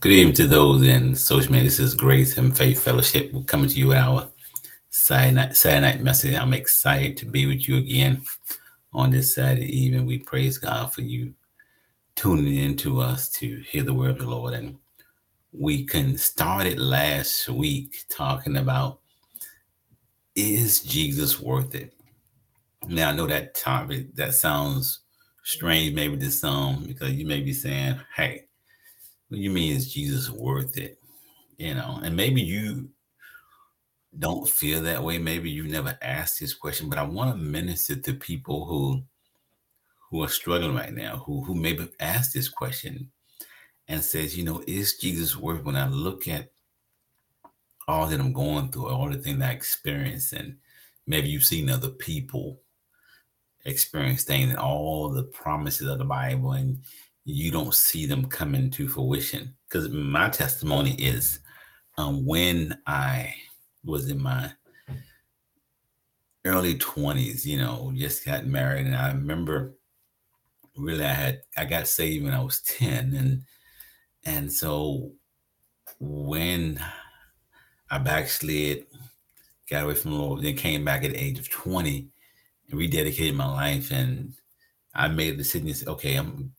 Good evening to those in social media. This is Grace and Faith Fellowship. We're coming to you with our Saturday night message. I'm excited to be with you again on this Saturday evening. We praise God for you tuning in to us to hear the word of the Lord. And we started last week talking about, is Jesus worth it? Now, I know that topic, that sounds strange maybe to some, because you may be saying, hey, what do you mean, is Jesus worth it? You know, and maybe you don't feel that way. Maybe you never asked this question, but I want to minister to people who are struggling right now, who maybe asked this question and says, you know, is Jesus worth it? When I look at all that I'm going through, all the things I experience, and maybe you've seen other people experience things and all the promises of the Bible, and you don't see them coming to fruition. Because my testimony is when I was in my early 20s, you know, just got married. And I remember really I got saved when I was 10. And so when I backslid, got away from the Lord, then came back at the age of 20 and rededicated my life. And I made a decision, okay, I'm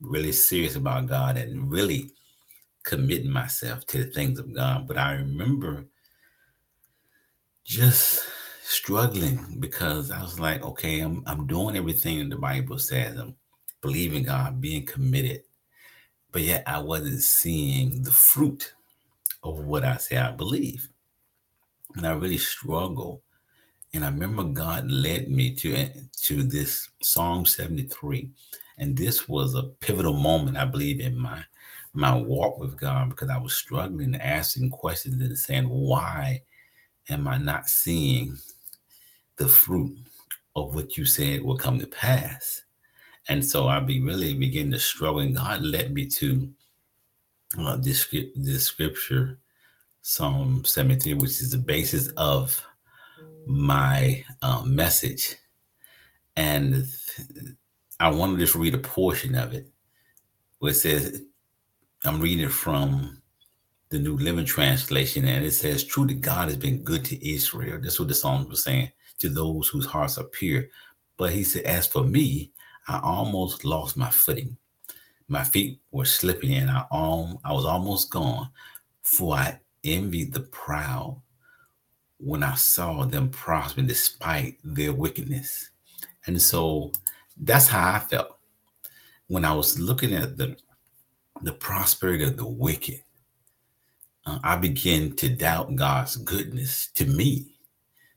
really serious about God and really committing myself to the things of God. But I remember just struggling, because I was like, okay, I'm doing everything the Bible says. I'm believing God, being committed, but yet I wasn't seeing the fruit of what I say I believe. And I really struggled. And I remember God led me to this Psalm 73. And this was a pivotal moment, I believe, in my walk with God, because I was struggling, asking questions and saying, why am I not seeing the fruit of what you said will come to pass? And so I really began to struggle, and God led me to this scripture, Psalm 73, which is the basis of my message. And I want to just read a portion of it, where it says, I'm reading from the New Living Translation, and it says, truly God has been good to Israel. That's what the psalm was saying, to those whose hearts are pure. But he said, as for me, I almost lost my footing. My feet were slipping, and I was almost gone, for I envied the proud when I saw them prospering despite their wickedness. And so that's how I felt when I was looking at the prosperity of the wicked. I began to doubt God's goodness to me.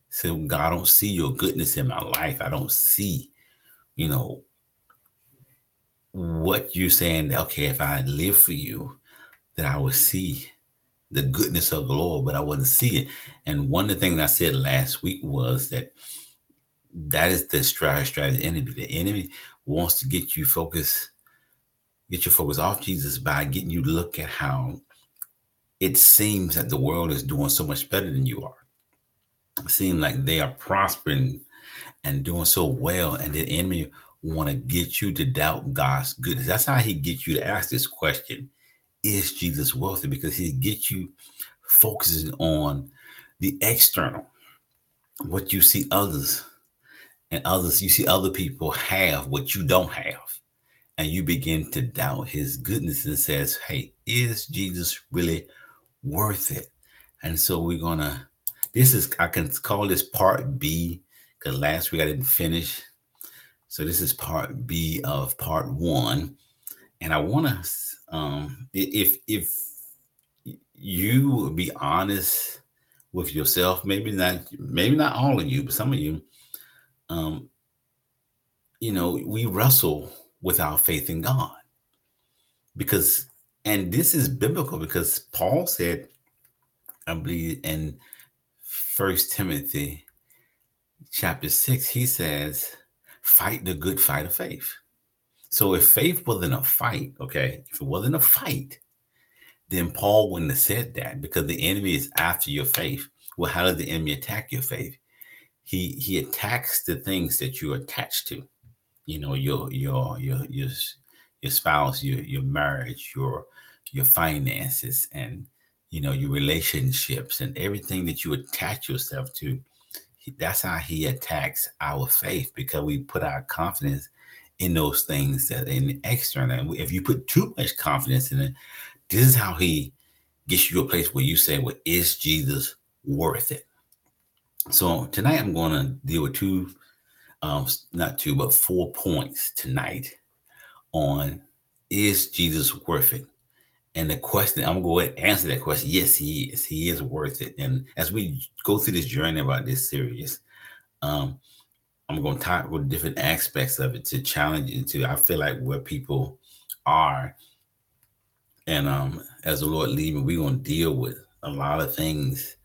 So God, I don't see your goodness in my life. I don't see, you know, what you're saying. Okay, if I live for you, then I will see the goodness of the Lord, but I wasn't seeing it. And one of the things I said last week was that is the strategy of the enemy. The enemy wants to get your focus off Jesus by getting you to look at how it seems that the world is doing so much better than you are. It seems like they are prospering and doing so well, and the enemy want to get you to doubt God's goodness. That's how he gets you to ask this question, is Jesus worth it? Because he gets you focusing on the external, what you see others. And others, you see other people have what you don't have, and you begin to doubt his goodness and says, hey, is Jesus really worth it? And so I can call this part B, because last week I didn't finish. So this is part B of part one. And I want to, if you would be honest with yourself, maybe not all of you, but some of you, you know, we wrestle with our faith in God, because, and this is biblical, because Paul said, I believe in First Timothy chapter 6, he says, fight the good fight of faith. So if faith wasn't a fight, okay, if it wasn't a fight, then Paul wouldn't have said that, because the enemy is after your faith. Well, how does the enemy attack your faith? He attacks the things that you're attached to, you know, your spouse, your marriage, your your finances and, you know, your relationships and everything that you attach yourself to. That's how he attacks our faith, because we put our confidence in those things that in external. And if you put too much confidence in it, this is how he gets you to a place where you say, well, is Jesus worth it? So tonight I'm going to deal with four points tonight on is Jesus worth it? And the question, I'm going to answer that question. Yes, he is. He is worth it. And as we go through this journey about this series, I'm going to talk with different aspects of it to challenge it to, I feel like, where people are. And as the Lord leads me, we're going to deal with a lot of things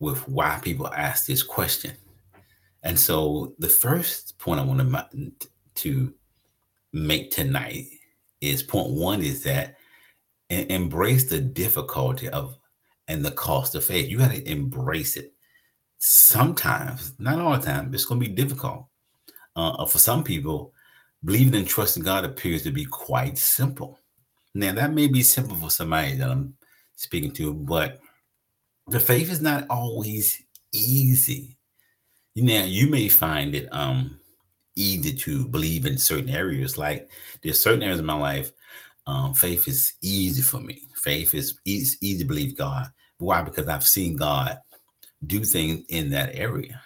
with why people ask this question. And so the first point I want to make tonight is point one is that embrace the difficulty of and the cost of faith. You got to embrace it. Sometimes, not all the time, it's going to be difficult. For some people, believing and trusting God appears to be quite simple. Now, that may be simple for somebody that I'm speaking to, but the faith is not always easy. Now, you may find it easy to believe in certain areas. Like, there's certain areas of my life, faith is easy for me. Faith is easy to believe God. Why? Because I've seen God do things in that area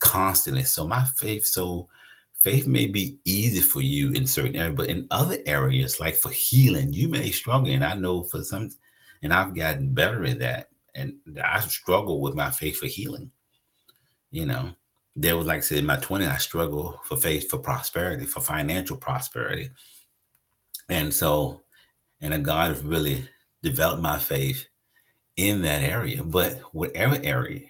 constantly. So faith may be easy for you in certain areas, but in other areas, like for healing, you may struggle. And I know for some, and I've gotten better at that. And I struggle with my faith for healing. You know, there was, like I said, in my 20s, I struggled for faith, for prosperity, for financial prosperity. And so, and God has really developed my faith in that area. But whatever area,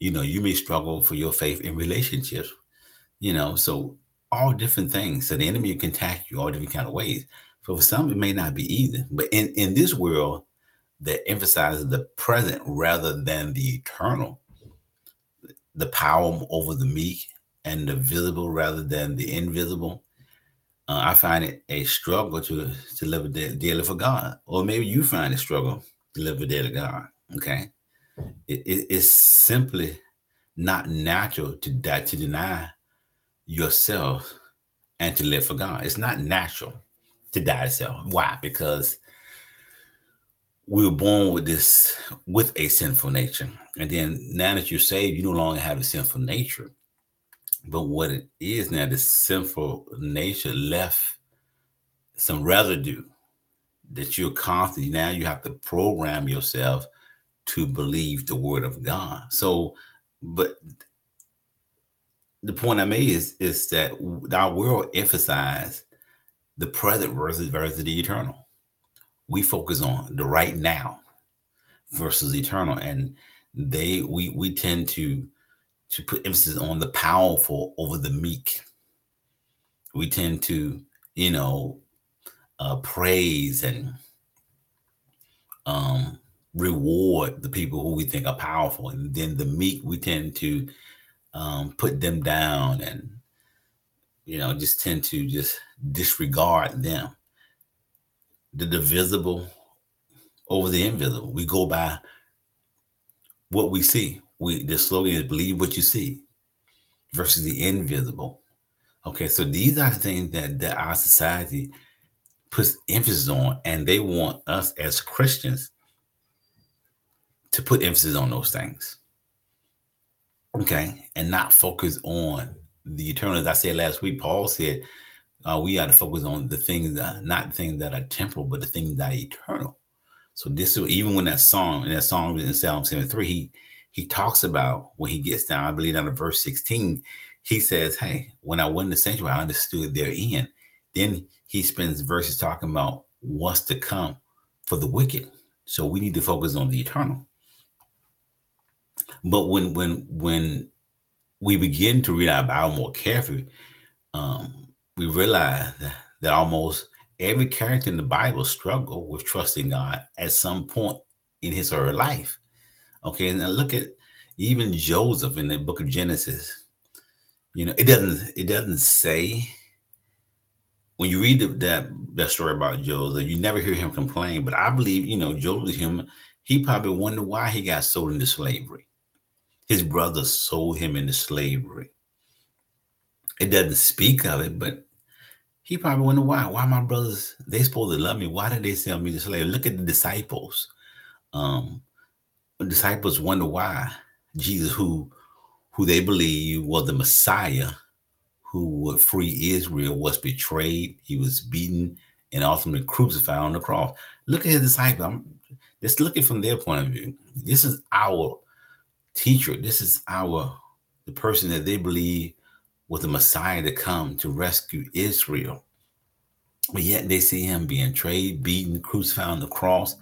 you know, you may struggle for your faith in relationships, you know, so all different things. So the enemy can attack you all different kind of ways. So for some, it may not be easy. But in this world that emphasizes the present rather than the eternal, the power over the meek and the visible rather than the invisible, I find it a struggle to live daily for God. Or maybe you find a struggle to live a daily God. Okay, it's simply not natural to deny yourself and to live for God. It's not natural to die to self. Why? Because we were born with this, with a sinful nature. And then now that you're saved, you no longer have a sinful nature. But what it is now, this sinful nature left some residue that you're constantly, now you have to program yourself to believe the word of God. So, but the point I made is that our world emphasizes the present versus the eternal. We focus on the right now versus eternal, and we tend to put emphasis on the powerful over the meek. We tend to, you know, praise and reward the people who we think are powerful, and then the meek we tend to put them down, and, you know, just tend to just disregard them. The divisible over the invisible. We go by what we see. The slogan is believe what you see versus the invisible. Okay, so these are the things that our society puts emphasis on, and they want us as Christians to put emphasis on those things. Okay, and not focus on the eternal. As I said last week, Paul said, we got to focus on the things that, not things that are temporal, but the things that are eternal. So this is even when that song in Psalm 73, he talks about when he gets down, I believe down to verse 16, he says, hey, when I went in the sanctuary, I understood their end. Then he spends verses talking about what's to come for the wicked. So we need to focus on the eternal. But when we begin to read our Bible more carefully, we realize that almost every character in the Bible struggled with trusting God at some point in his or her life. Okay, and now look at even Joseph in the book of Genesis. You know, it doesn't say when you read that story about Joseph, you never hear him complain. But I believe, Joseph, he probably wondered why he got sold into slavery. His brother sold him into slavery. It doesn't speak of it, but he probably wondered why. Why my brothers, they supposed to love me. Why did they sell me to slavery? Look at the disciples. The disciples wonder why Jesus, who they believe was the Messiah, who would free Israel, was betrayed. He was beaten and ultimately crucified on the cross. Look at his disciples. I'm just looking from their point of view. This is our teacher. This is the person that they believe was the Messiah to come to rescue Israel. But yet they see him being betrayed, beaten, crucified on the cross.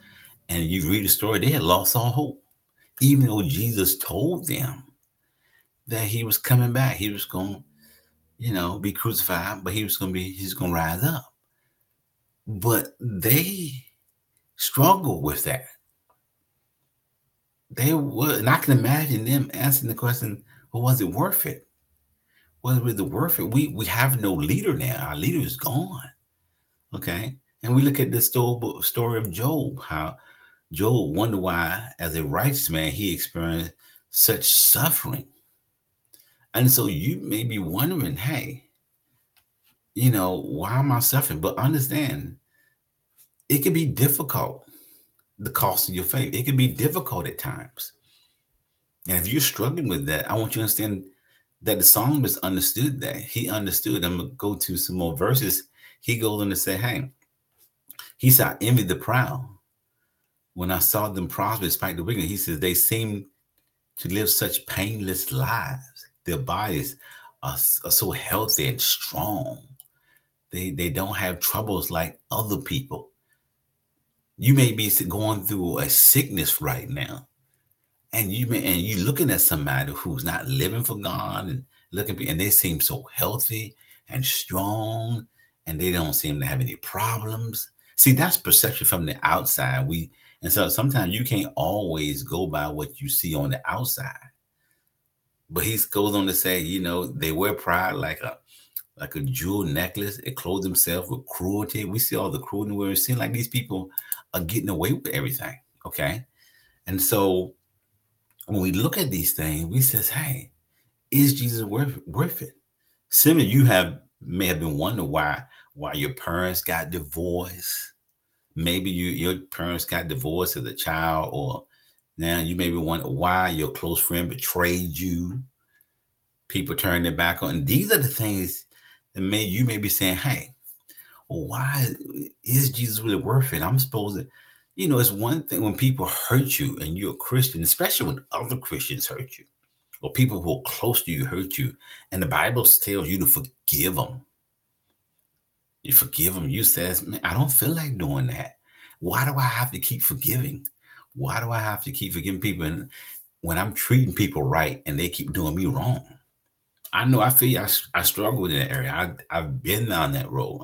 And you read the story, they had lost all hope. Even though Jesus told them that he was coming back, he was going to, be crucified, but he's going to rise up. But they struggled with that. They were, and I can imagine them answering the question, well, was it worth it? Was it really worth it? We have no leader now. Our leader is gone. Okay. And we look at the story of Job, how Job wondered why, as a righteous man, he experienced such suffering. And so you may be wondering, hey, why am I suffering? But understand, it can be difficult, the cost of your faith. It can be difficult at times. And if you're struggling with that, I want you to understand that the psalmist understood that. He understood. I'm going to go to some more verses. He goes on to say, hey, he said, I envied the proud when I saw them prosper despite the wicked. He says, they seem to live such painless lives. Their bodies are so healthy and strong. They don't have troubles like other people. You may be going through a sickness right now, and you're looking at somebody who's not living for God and and they seem so healthy and strong, and they don't seem to have any problems. See, that's perception from the outside. So sometimes you can't always go by what you see on the outside. But he goes on to say, they wear pride like a jewel necklace. They clothe themselves with cruelty. We see all the cruelty. We're seeing like these people are getting away with everything. Okay. And so when we look at these things, we says, hey, is Jesus worth it? Simeon, you may have been wondering why your parents got divorced. Maybe your parents got divorced as a child, or now you may be wondering why your close friend betrayed you. People turned their back on. And these are the things that you may be saying, hey, why is Jesus really worth it? I'm supposed to, it's one thing when people hurt you and you're a Christian, especially when other Christians hurt you or people who are close to you hurt you. And the Bible tells you to forgive them. You forgive them. You says, man, I don't feel like doing that. Why do I have to keep forgiving? Why do I have to keep forgiving people? And when I'm treating people right and they keep doing me wrong, I know I struggle in that area. I've been down that road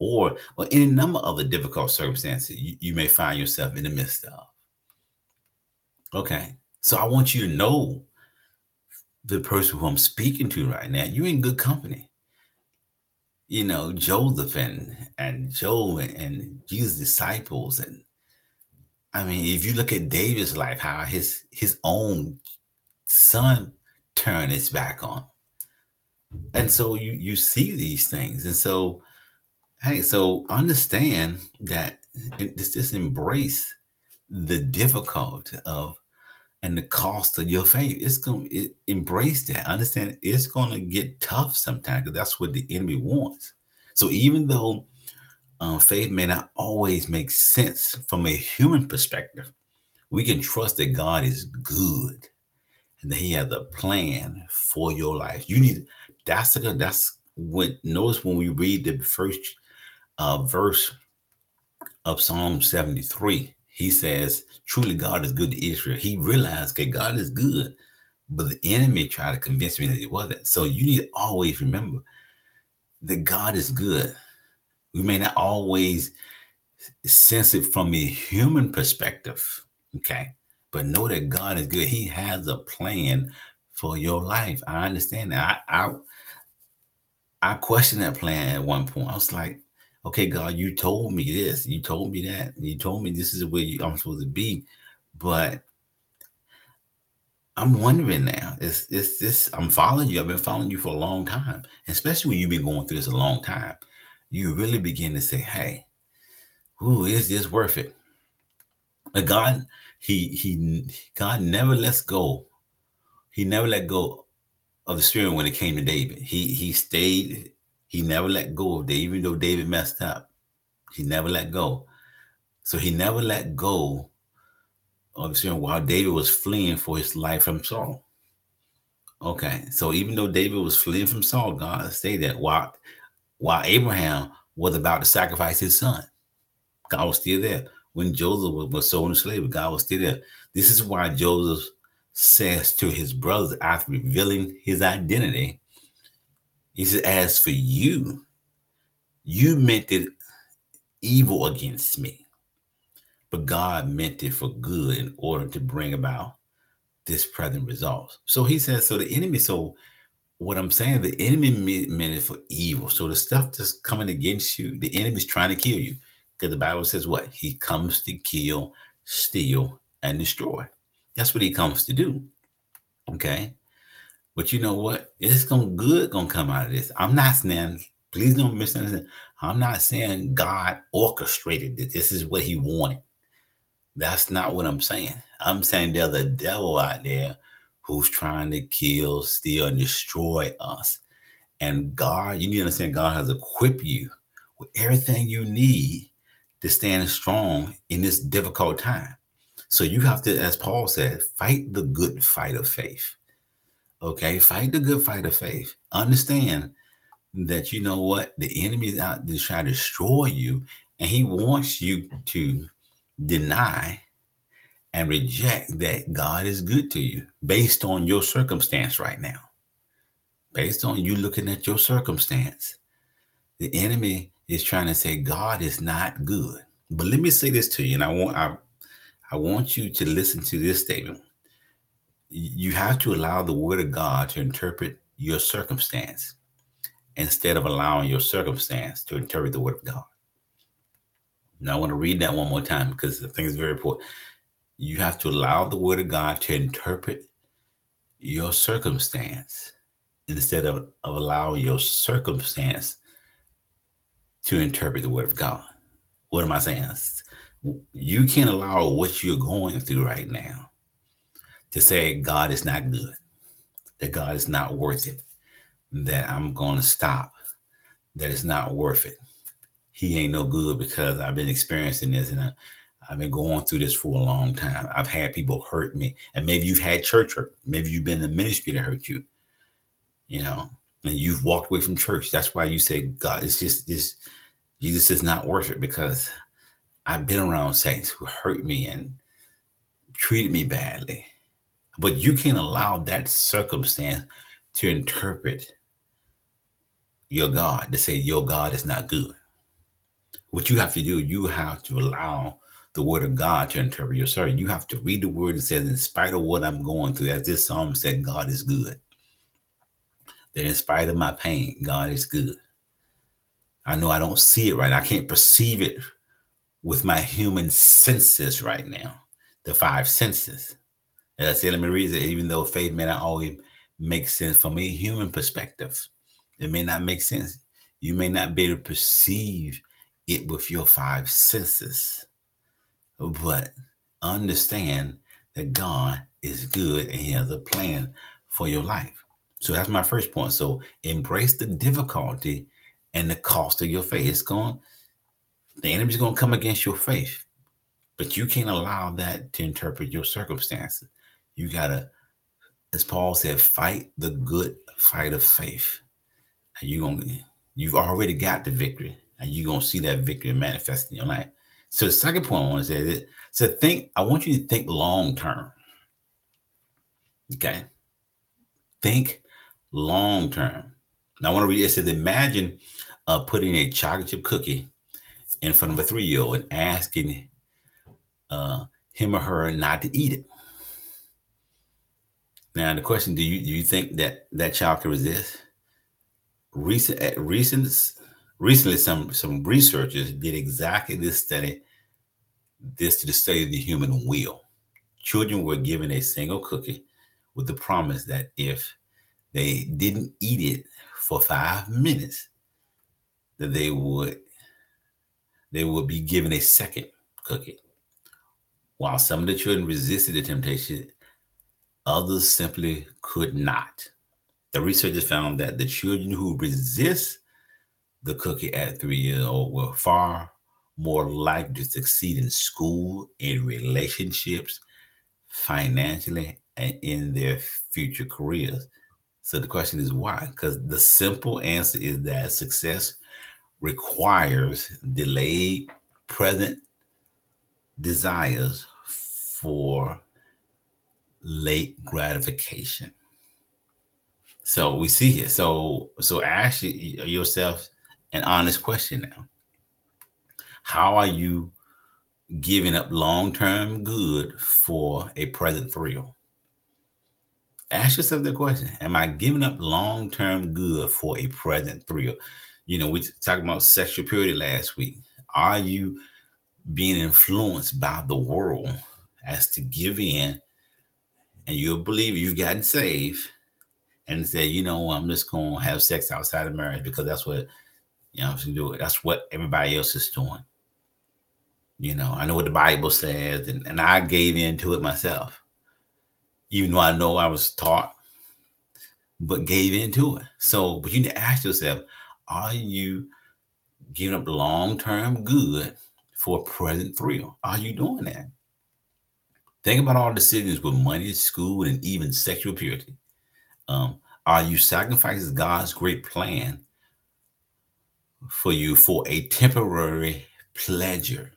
or any number of other difficult circumstances you may find yourself in the midst of. Okay. So I want you to know the person who I'm speaking to right now, you're in good company. Joseph and Job and Jesus' disciples. And I mean, if you look at David's life, how his own son turned his back on. And so you see these things. And so, hey, understand that just embrace the difficulty and the cost of your faith. It's going to embrace that. Understand it's going to get tough sometimes because that's what the enemy wants. So even though faith may not always make sense from a human perspective, we can trust that God is good and that he has a plan for your life. Notice when we read the first verse of Psalm 73, he says, truly God is good to Israel. He realized that God is good, but the enemy tried to convince me that he wasn't. So you need to always remember that God is good. We may not always sense it from a human perspective, okay? But know that God is good. He has a plan for your life. I understand that. I questioned that plan at one point. I was like, okay, God, you told me this, you told me that, you told me this is where I'm supposed to be, but I'm wondering now. It's this. I'm following you. I've been following you for a long time, especially when you've been going through this a long time. You really begin to say, "Hey, ooh, is this worth it?" But God, God never lets go. He never let go of the spirit when it came to David. He stayed. He never let go of David, even though David messed up. He never let go. So he never let go of the spirit while David was fleeing for his life from Saul. Okay, so even though David was fleeing from Saul, God stayed there while Abraham was about to sacrifice his son. God was still there. When Joseph was sold into slavery, God was still there. This is why Joseph says to his brothers after revealing his identity, he says, "As for you, you meant it evil against me, but God meant it for good in order to bring about this present result." So he says, so the enemy, so what I'm saying, the enemy meant it for evil. So the stuff that's coming against you, the enemy's trying to kill you. Because the Bible says what? He comes to kill, steal, and destroy. That's what he comes to do. Okay? But you know what? It's good gonna come out of this. I'm not saying, please don't misunderstand. I'm not saying God orchestrated this. This is what he wanted. That's not what I'm saying. I'm saying there's a devil out there who's trying to kill, steal, and destroy us. And God, you need to understand, God has equipped you with everything you need to stand strong in this difficult time. So you have to, as Paul said, fight the good fight of faith. Okay, fight the good fight of faith. Understand that, you know what, the enemy is out to try to destroy you, and he wants you to deny and reject that God is good to you based on your circumstance right now. Based on you looking at your circumstance, the enemy is trying to say God is not good. But let me say this to you, and I want you to listen to this statement. You have to allow the word of God to interpret your circumstance instead of allowing your circumstance to interpret the word of God. Now, I want to read that one more time because I think it's very important. You have to allow the word of God to interpret your circumstance instead of allowing your circumstance to interpret the word of God. What am I saying? You can't allow what you're going through right now to say God is not good, that God is not worth it, that I'm going to stop, that it's not worth it. He ain't no good because I've been experiencing this and I've been going through this for a long time. I've had people hurt me. And maybe you've had church hurt. Maybe you've been in ministry that hurt you, you know, and you've walked away from church. That's why you say, God, it's just this, Jesus is not worth it because I've been around saints who hurt me and treated me badly. But you can't allow that circumstance to interpret your God, to say your God is not good. What you have to do, you have to allow the word of God to interpret your story. You have to read the word that says, in spite of what I'm going through, as this psalm said, God is good. That in spite of my pain, God is good. I know I don't see it right. I can't perceive it with my human senses right now, the five senses. As I said, let me read it. Even though faith may not always make sense from a human perspective, it may not make sense. You may not be able to perceive it with your five senses, but understand that God is good and he has a plan for your life. So that's my first point. So embrace the difficulty and the cost of your faith. The enemy's going to come against your faith, but you can't allow that to interpret your circumstances. You got to, as Paul said, fight the good fight of faith. And you've already got the victory, and you're going to see that victory manifest in your life. So the second point I want to say is, I want you to think long term. Okay? Think long term. Now I want to read it. It says, imagine putting a chocolate chip cookie in front of a 3-year-old and asking him or her not to eat it. Now, the question, do you think that child can resist? Recent Recently, some researchers did exactly this study of the human will. Children were given a single cookie with the promise that if they didn't eat it for 5 minutes, that they would be given a second cookie. While some of the children resisted the temptation, others simply could not. The researchers found that the children who resist the cookie at 3 years old were far more likely to succeed in school, in relationships, financially, and in their future careers. So the question is why? Because the simple answer is that success requires delayed present desires for late gratification. So we see here. So ask yourself an honest question now. How are you giving up long-term good for a present thrill? Ask yourself the question. Am I giving up long-term good for a present thrill? You know, we talked about sexual purity last week. Are you being influenced by the world as to give in, and you'll believe you've gotten saved and say, you know, I'm just going to have sex outside of marriage because that's what, you know, I'm doing. That's what everybody else is doing. You know, I know what the Bible says, and I gave in to it myself, even though I know I was taught, but gave in to it. So, but you need to ask yourself, are you giving up long-term good for present thrill? Are you doing that? Think about all decisions with money, school, and even sexual purity. Are you sacrificing God's great plan for you for a temporary pleasure?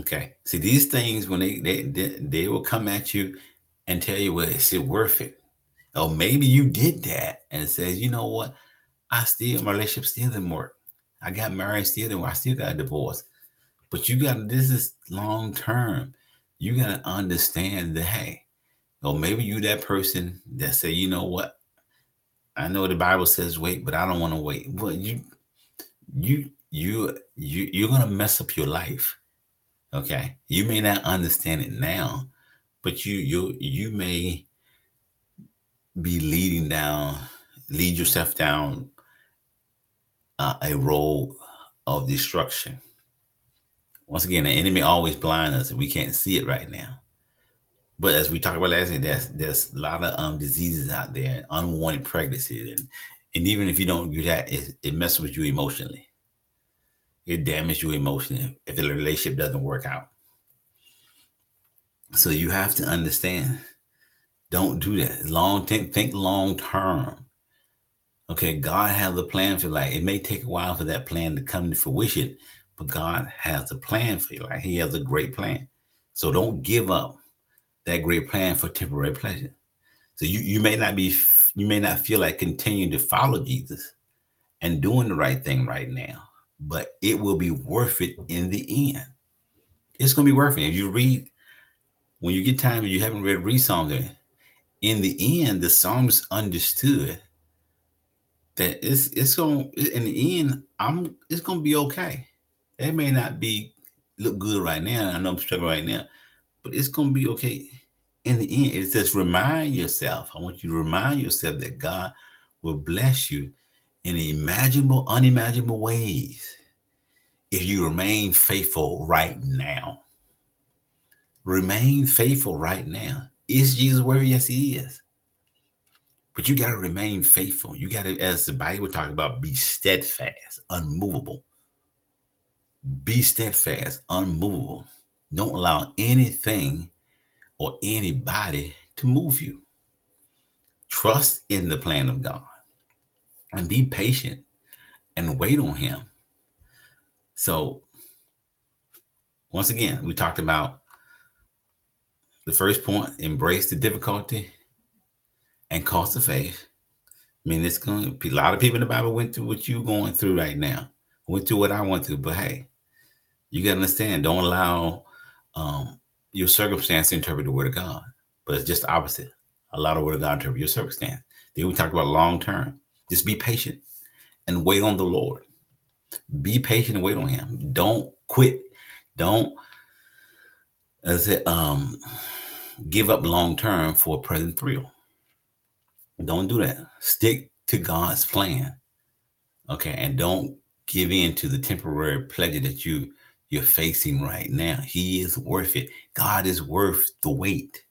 Okay. See, these things, when they will come at you and tell you, well, is it worth it? Or maybe you did that and it says, you know what? My relationship still didn't work. I got married, still didn't work. I still got a divorce. But this is long term. You got to understand that, hey, or maybe you that person that say, you know what? I know the Bible says wait, but I don't want to wait. Well, you're going to mess up your life. Okay. You may not understand it now, but you may be lead yourself down a road of destruction. Once again, the enemy always blinds us and we can't see it right now. But as we talked about last night, there's a lot of diseases out there, unwanted pregnancies. And even if you don't do that, it messes with you emotionally. It damages you emotionally if the relationship doesn't work out. So you have to understand, don't do that. Think long term. Okay, God has a plan for your life. It may take a while for that plan to come to fruition, but God has a plan for your life. He has a great plan. So don't give up that great plan for temporary pleasure. So you may not feel like continuing to follow Jesus and doing the right thing right now, but it will be worth it in the end. It's going to be worth it. If you read, when you get time and you haven't read Psalms, in the end, the psalmist understood that it's going to be okay. It may not look good right now. I know I'm struggling right now, but it's going to be okay. In the end, it says, remind yourself. I want you to remind yourself that God will bless you in unimaginable ways if you remain faithful right now. Remain faithful right now. Is Jesus worthy? Yes, he is. But you got to remain faithful. You got to, as the Bible talks about, be steadfast, unmovable. Be steadfast, unmovable. Don't allow anything or anybody to move you. Trust in the plan of God and be patient and wait on him. So once again, we talked about the first point, embrace the difficulty and cost of faith. I mean, it's going to be a lot of people in the Bible went through what you're going through right now, went through what I went through, but hey, you got to understand, don't allow your circumstance to interpret the word of God. But it's just the opposite. Allow the word of God to interpret your circumstance. Then we talked about long term. Just be patient and wait on the Lord. Be patient and wait on him. Don't quit. Don't give up long term for a present thrill. Don't do that. Stick to God's plan. Okay, and don't give in to the temporary pleasure that you're facing right now. He is worth it. God is worth the wait.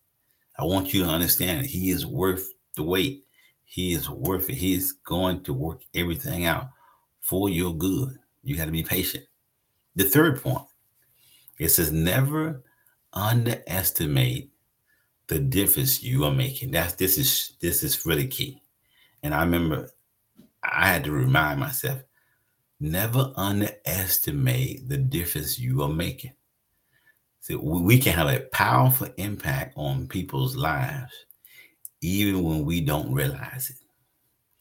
I want you to understand that he is worth the wait. He is worth it. He is going to work everything out for your good. You got to be patient. The third point, it says never underestimate the difference you are making. This is really key. And I remember I had to remind myself, never underestimate the difference you are making. See, we can have a powerful impact on people's lives, even when we don't realize it.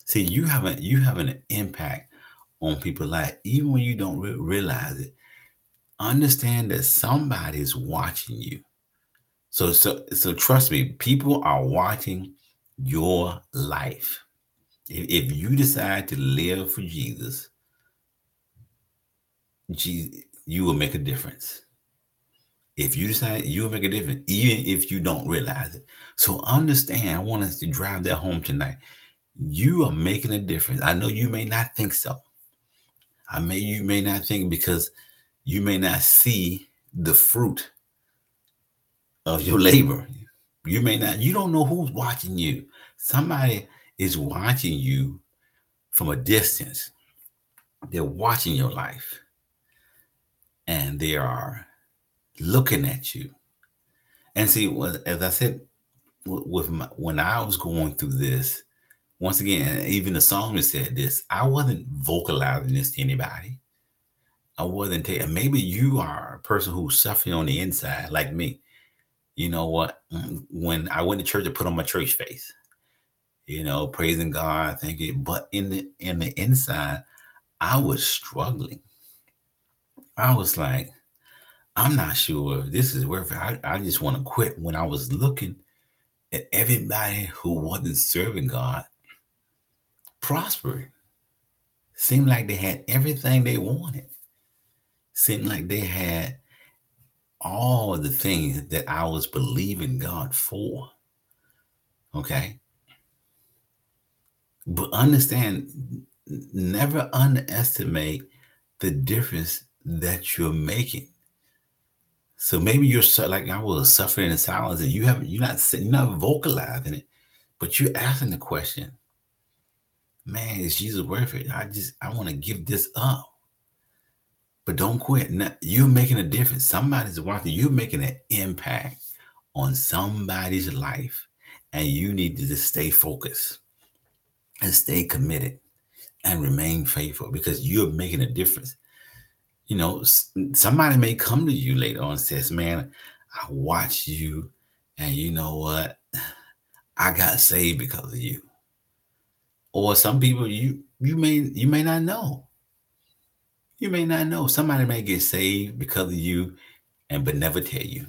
See, you have an impact on people's lives, even when you don't realize it. Understand that somebody is watching you. So trust me, people are watching your life. If you decide to live for Jesus, you will make a difference. If you decide, you will make a difference, even if you don't realize it. So understand, I want us to drive that home tonight. You are making a difference. I know you may not think so. You may not think because you may not see the fruit of your labor. You don't know who's watching you. Somebody is watching you from a distance. They're watching your life. And they are looking at you. And see, as I said, when I was going through this, once again, even the psalmist said this, I wasn't vocalizing this to anybody. I wasn't telling. Maybe you are a person who's suffering on the inside like me. You know what? When I went to church, I put on my church face, praising God, thank you. But in the inside, I was struggling. I was like, I'm not sure if this is worth it. I just want to quit. When I was looking at everybody who wasn't serving God, prospering. Seemed like they had everything they wanted. Seemed like they had all the things that I was believing God for. Okay? But understand, never underestimate the difference that you're making. So maybe you're like I was suffering in silence, and you're not vocalizing it, but you're asking the question, man, is Jesus worth it? I want to give this up. But don't quit. You're making a difference. Somebody's watching. You're making an impact on somebody's life, and you need to just stay focused and stay committed and remain faithful because you're making a difference. Somebody may come to you later on and says, man, I watched you, and you know what? I got saved because of you. Or some people you may not know. You may not know. Somebody may get saved because of you, but never tell you.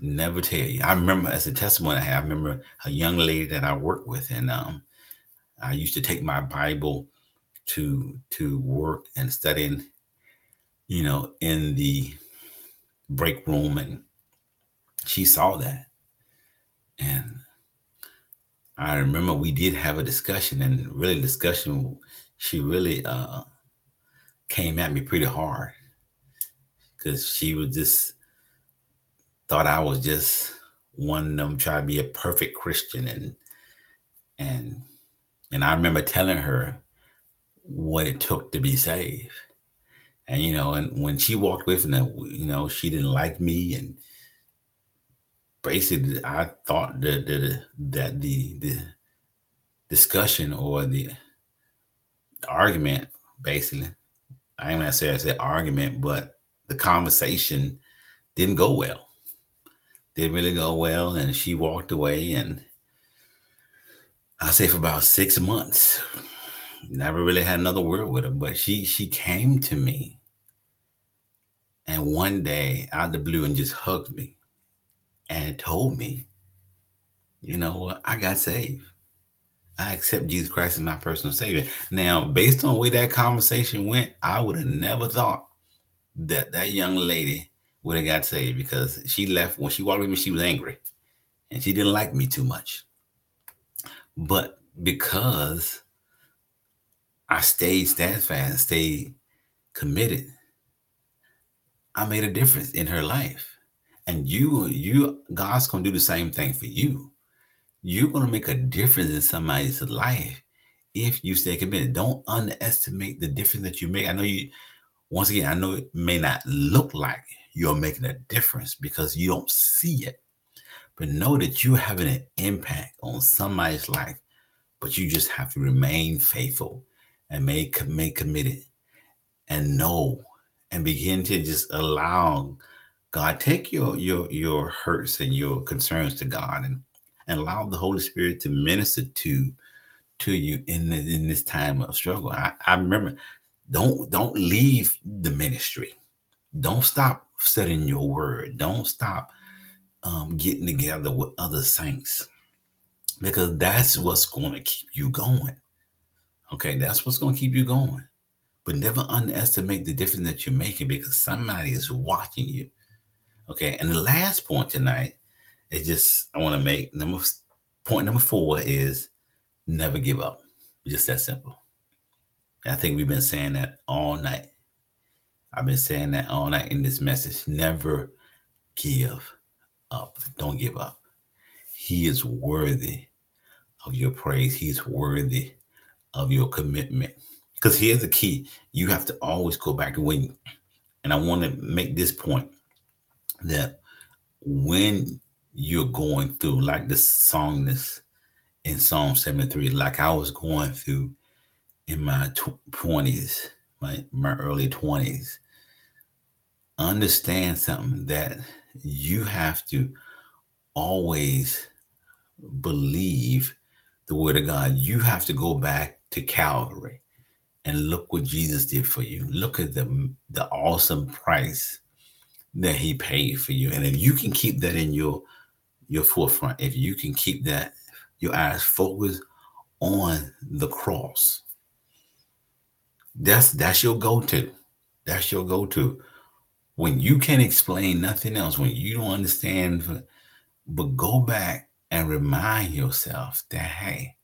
Never tell you. I remember as a testimony I had, I remember a young lady that I worked with, and I used to take my Bible to work and studying, in the break room, and she saw that. And I remember we did have a discussion, and really discussion, she really came at me pretty hard because she was just thought I was just one of them trying to be a perfect Christian. And I remember telling her what it took to be saved. And, and when she walked away from that, she didn't like me. And basically I thought that the discussion or the argument, basically, I ain't gonna say I said argument, but the conversation didn't go well. Didn't really go well. And she walked away, and I say for about 6 months, never really had another word with her, but she came to me, and one day out of the blue, and just hugged me and told me, I got saved. I accept Jesus Christ as my personal savior. Now, based on where that conversation went, I would have never thought that that young lady would have got saved, because she left. When she walked with me, she was angry and she didn't like me too much. But because I stayed steadfast, stayed committed, I made a difference in her life. And God's going to do the same thing for you. You're going to make a difference in somebody's life if you stay committed. Don't underestimate the difference that you make. I know you, once again, I know it may not look like you're making a difference because you don't see it, but know that you're having an impact on somebody's life, but you just have to remain faithful and make committed and know and begin to just allow God, take your hurts and your concerns to God and allow the Holy Spirit to minister to you in this time of struggle. I remember, don't leave the ministry. Don't stop studying your word. Don't stop getting together with other saints, because that's what's going to keep you going. Okay, that's what's going to keep you going. But never underestimate the difference that you're making, because somebody is watching you. Okay, and the last point tonight is just, I want to make point number 4 is never give up. Just that simple. I think we've been saying that all night. I've been saying that all night in this message. Never give up. Don't give up. He is worthy of your praise. He's worthy of your commitment. Because here's the key. You have to always go back and win. And I want to make this point that when you're going through, like the psalmist in Psalm 73, like I was going through in my 20s, my early 20s, understand something, that you have to always believe the word of God. You have to go back to Calvary and look what Jesus did for you. Look at the awesome price that he paid for you. And if you can keep that in your forefront, if you can keep that, your eyes focused on the cross, that's your go-to. That's your go-to. When you can't explain nothing else, when you don't understand, but go back and remind yourself that, hey,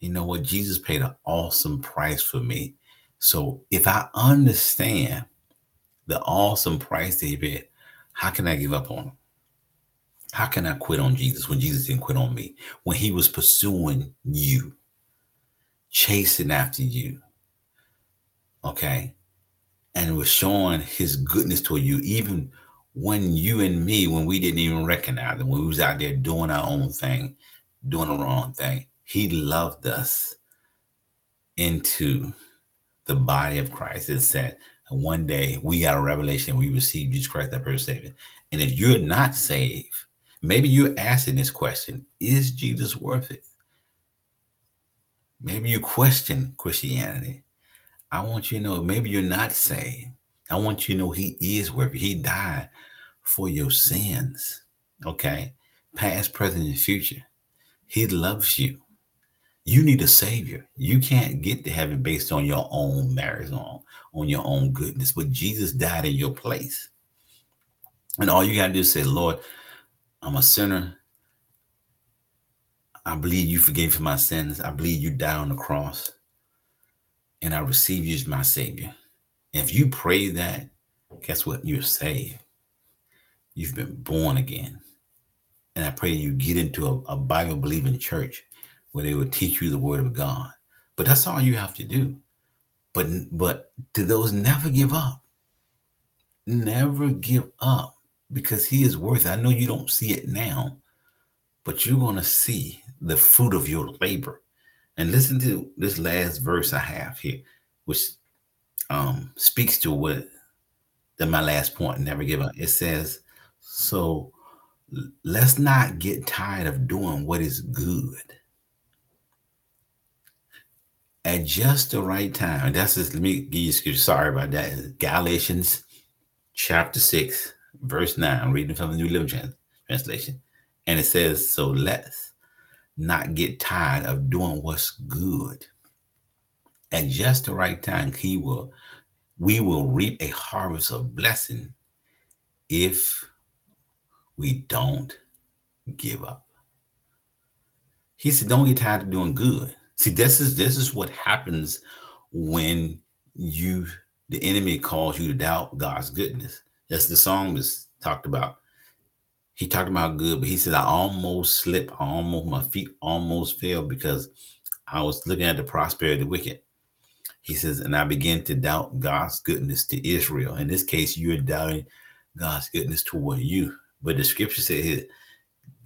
you know what? Jesus paid an awesome price for me. So if I understand the awesome price that he paid, how can I give up on him? How can I quit on Jesus when Jesus didn't quit on me? When he was pursuing you, chasing after you, okay? And was showing his goodness toward you, even when you and me, when we didn't even recognize him, when we was out there doing our own thing, doing the wrong thing. He loved us into the body of Christ. It said, one day we got a revelation. We received Jesus Christ, that person saved. And if you're not saved, maybe you're asking this question, is Jesus worth it? Maybe you question Christianity. I want you to know, maybe you're not saved. I want you to know he is worth it. He died for your sins, okay? Past, present, and future. He loves you. You need a savior. You can't get to heaven based on your own merits, on your own goodness. But Jesus died in your place. And all you got to do is say, Lord, I'm a sinner. I believe you forgave for my sins. I believe you died on the cross. And I receive you as my savior. And if you pray that, guess what? You're saved. You've been born again. And I pray you get into a Bible-believing church where they will teach you the word of God. But that's all you have to do. But to those, never give up. Never give up, because he is worth it. I know you don't see it now, but you're going to see the fruit of your labor. And listen to this last verse I have here, which speaks to my last point, never give up. It says, so let's not get tired of doing what is good. At just the right time. And that's just, let me give you scripture. Sorry about that. Galatians chapter 6, verse 9. I'm reading from the New Living Translation. And it says, so let's not get tired of doing what's good. At just the right time, we will reap a harvest of blessing if we don't give up. He said, don't get tired of doing good. See, this is what happens when the enemy calls you to doubt God's goodness. That's the psalmist talked about. He talked about good, but he said, I almost slipped, my feet almost fell because I was looking at the prosperity of the wicked. He says, and I began to doubt God's goodness to Israel. In this case, you're doubting God's goodness toward you. But the scripture says,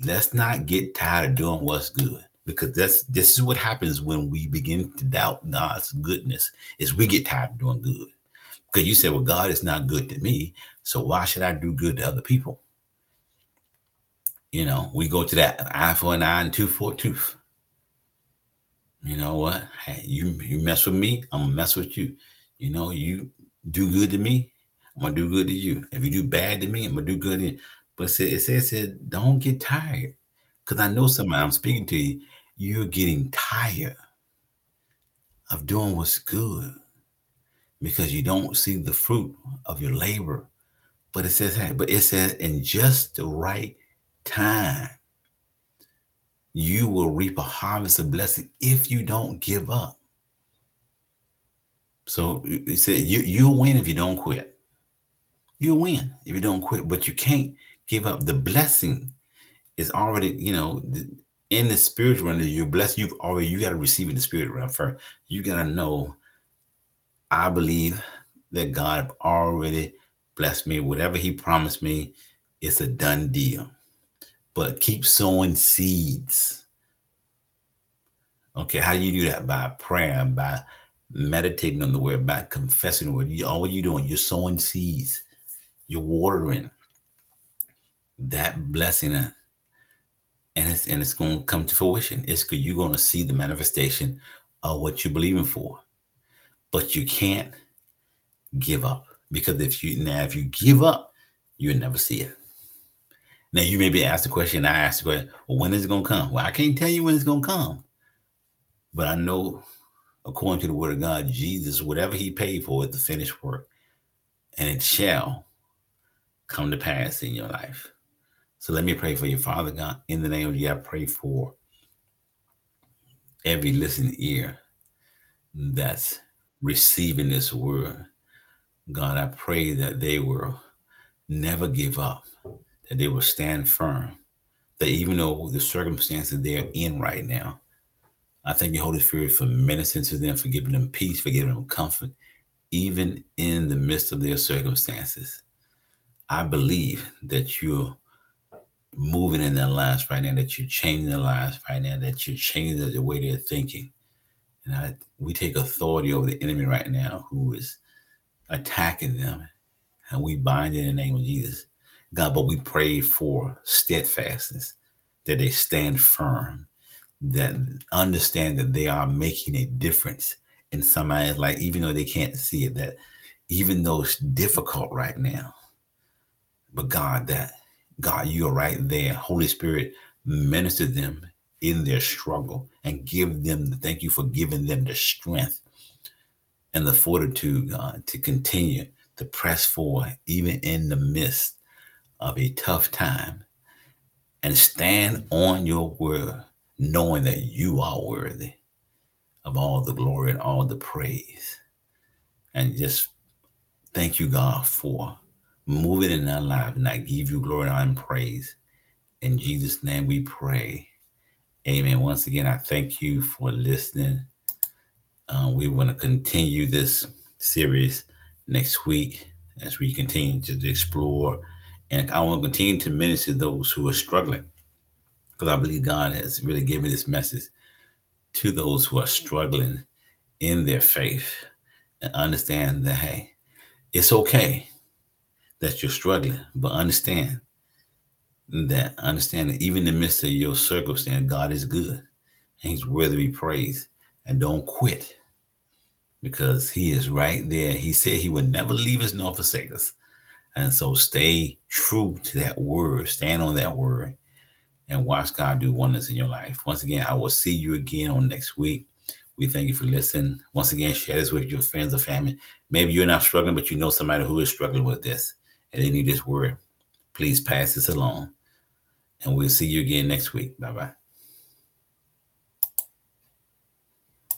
let's not get tired of doing what's good, because this is what happens when we begin to doubt God's goodness, is we get tired of doing good. Because you say, well, God is not good to me, so why should I do good to other people? You know, we go to that eye for an eye and tooth for a tooth. You know what? Hey, you mess with me, I'm going to mess with you. You know, you do good to me, I'm going to do good to you. If you do bad to me, I'm going to do good to you. But it says, don't get tired. Because I know somebody, I'm speaking to you, you're getting tired of doing what's good because you don't see the fruit of your labor. But it says, in just the right time, you will reap a harvest of blessing if you don't give up. So it said, you'll win if you don't quit. You'll win if you don't quit, but you can't give up. The blessing is already, you know, in the spiritual realm. You're blessed. You got to receive in the spirit realm first. You got to know, I believe that God already blessed me. Whatever He promised me, it's a done deal. But keep sowing seeds. Okay, how do you do that? By prayer, by meditating on the word, by confessing the word. All you're doing, you're sowing seeds. You're watering that blessing, and it's going to come to fruition. It's good. You're going to see the manifestation of what you're believing for. But you can't give up, because if you give up, you'll never see it. Now, you may be asked the question, I asked the question, well, when is it going to come? Well, I can't tell you when it's going to come. But I know, according to the word of God, Jesus, whatever He paid for is the finished work. And it shall come to pass in your life. So let me pray for you. Father God, in the name of you, I pray for every listening ear that's receiving this word. God, I pray that they will never give up, that they will stand firm, that even though the circumstances they're in right now, I thank you, Holy Spirit, for ministering to them, for giving them peace, for giving them comfort, even in the midst of their circumstances. I believe that you're moving in their lives right now, that you're changing their lives right now, that you're changing the way they're thinking. And we take authority over the enemy right now who is attacking them, and we bind it in the name of Jesus. God, but we pray for steadfastness, that they stand firm, that understand that they are making a difference in somebody's life, even though they can't see it, that even though it's difficult right now, but God, you are right there. Holy Spirit, minister them in their struggle and give them, thank you for giving them the strength and the fortitude, God, to continue to press forward, even in the midst of a tough time, and stand on your word, knowing that you are worthy of all the glory and all the praise. And just thank you, God, for moving in our lives, and I give you glory and praise. In Jesus' name we pray. Amen. Once again, I thank you for listening. We want to continue this series next week as we continue to explore. And I want to continue to minister to those who are struggling, because I believe God has really given this message to those who are struggling in their faith, and understand that, hey, it's okay that you're struggling, but understand that even in the midst of your circumstance, God is good and He's worthy to be praised. And don't quit, because He is right there. He said He would never leave us nor forsake us. And so stay true to that word, stand on that word, and watch God do wonders in your life. Once again, I will see you again on next week. We thank you for listening. Once again, share this with your friends or family. Maybe you're not struggling, but you know somebody who is struggling with this and they need this word. Please pass this along. And we'll see you again next week. Bye-bye.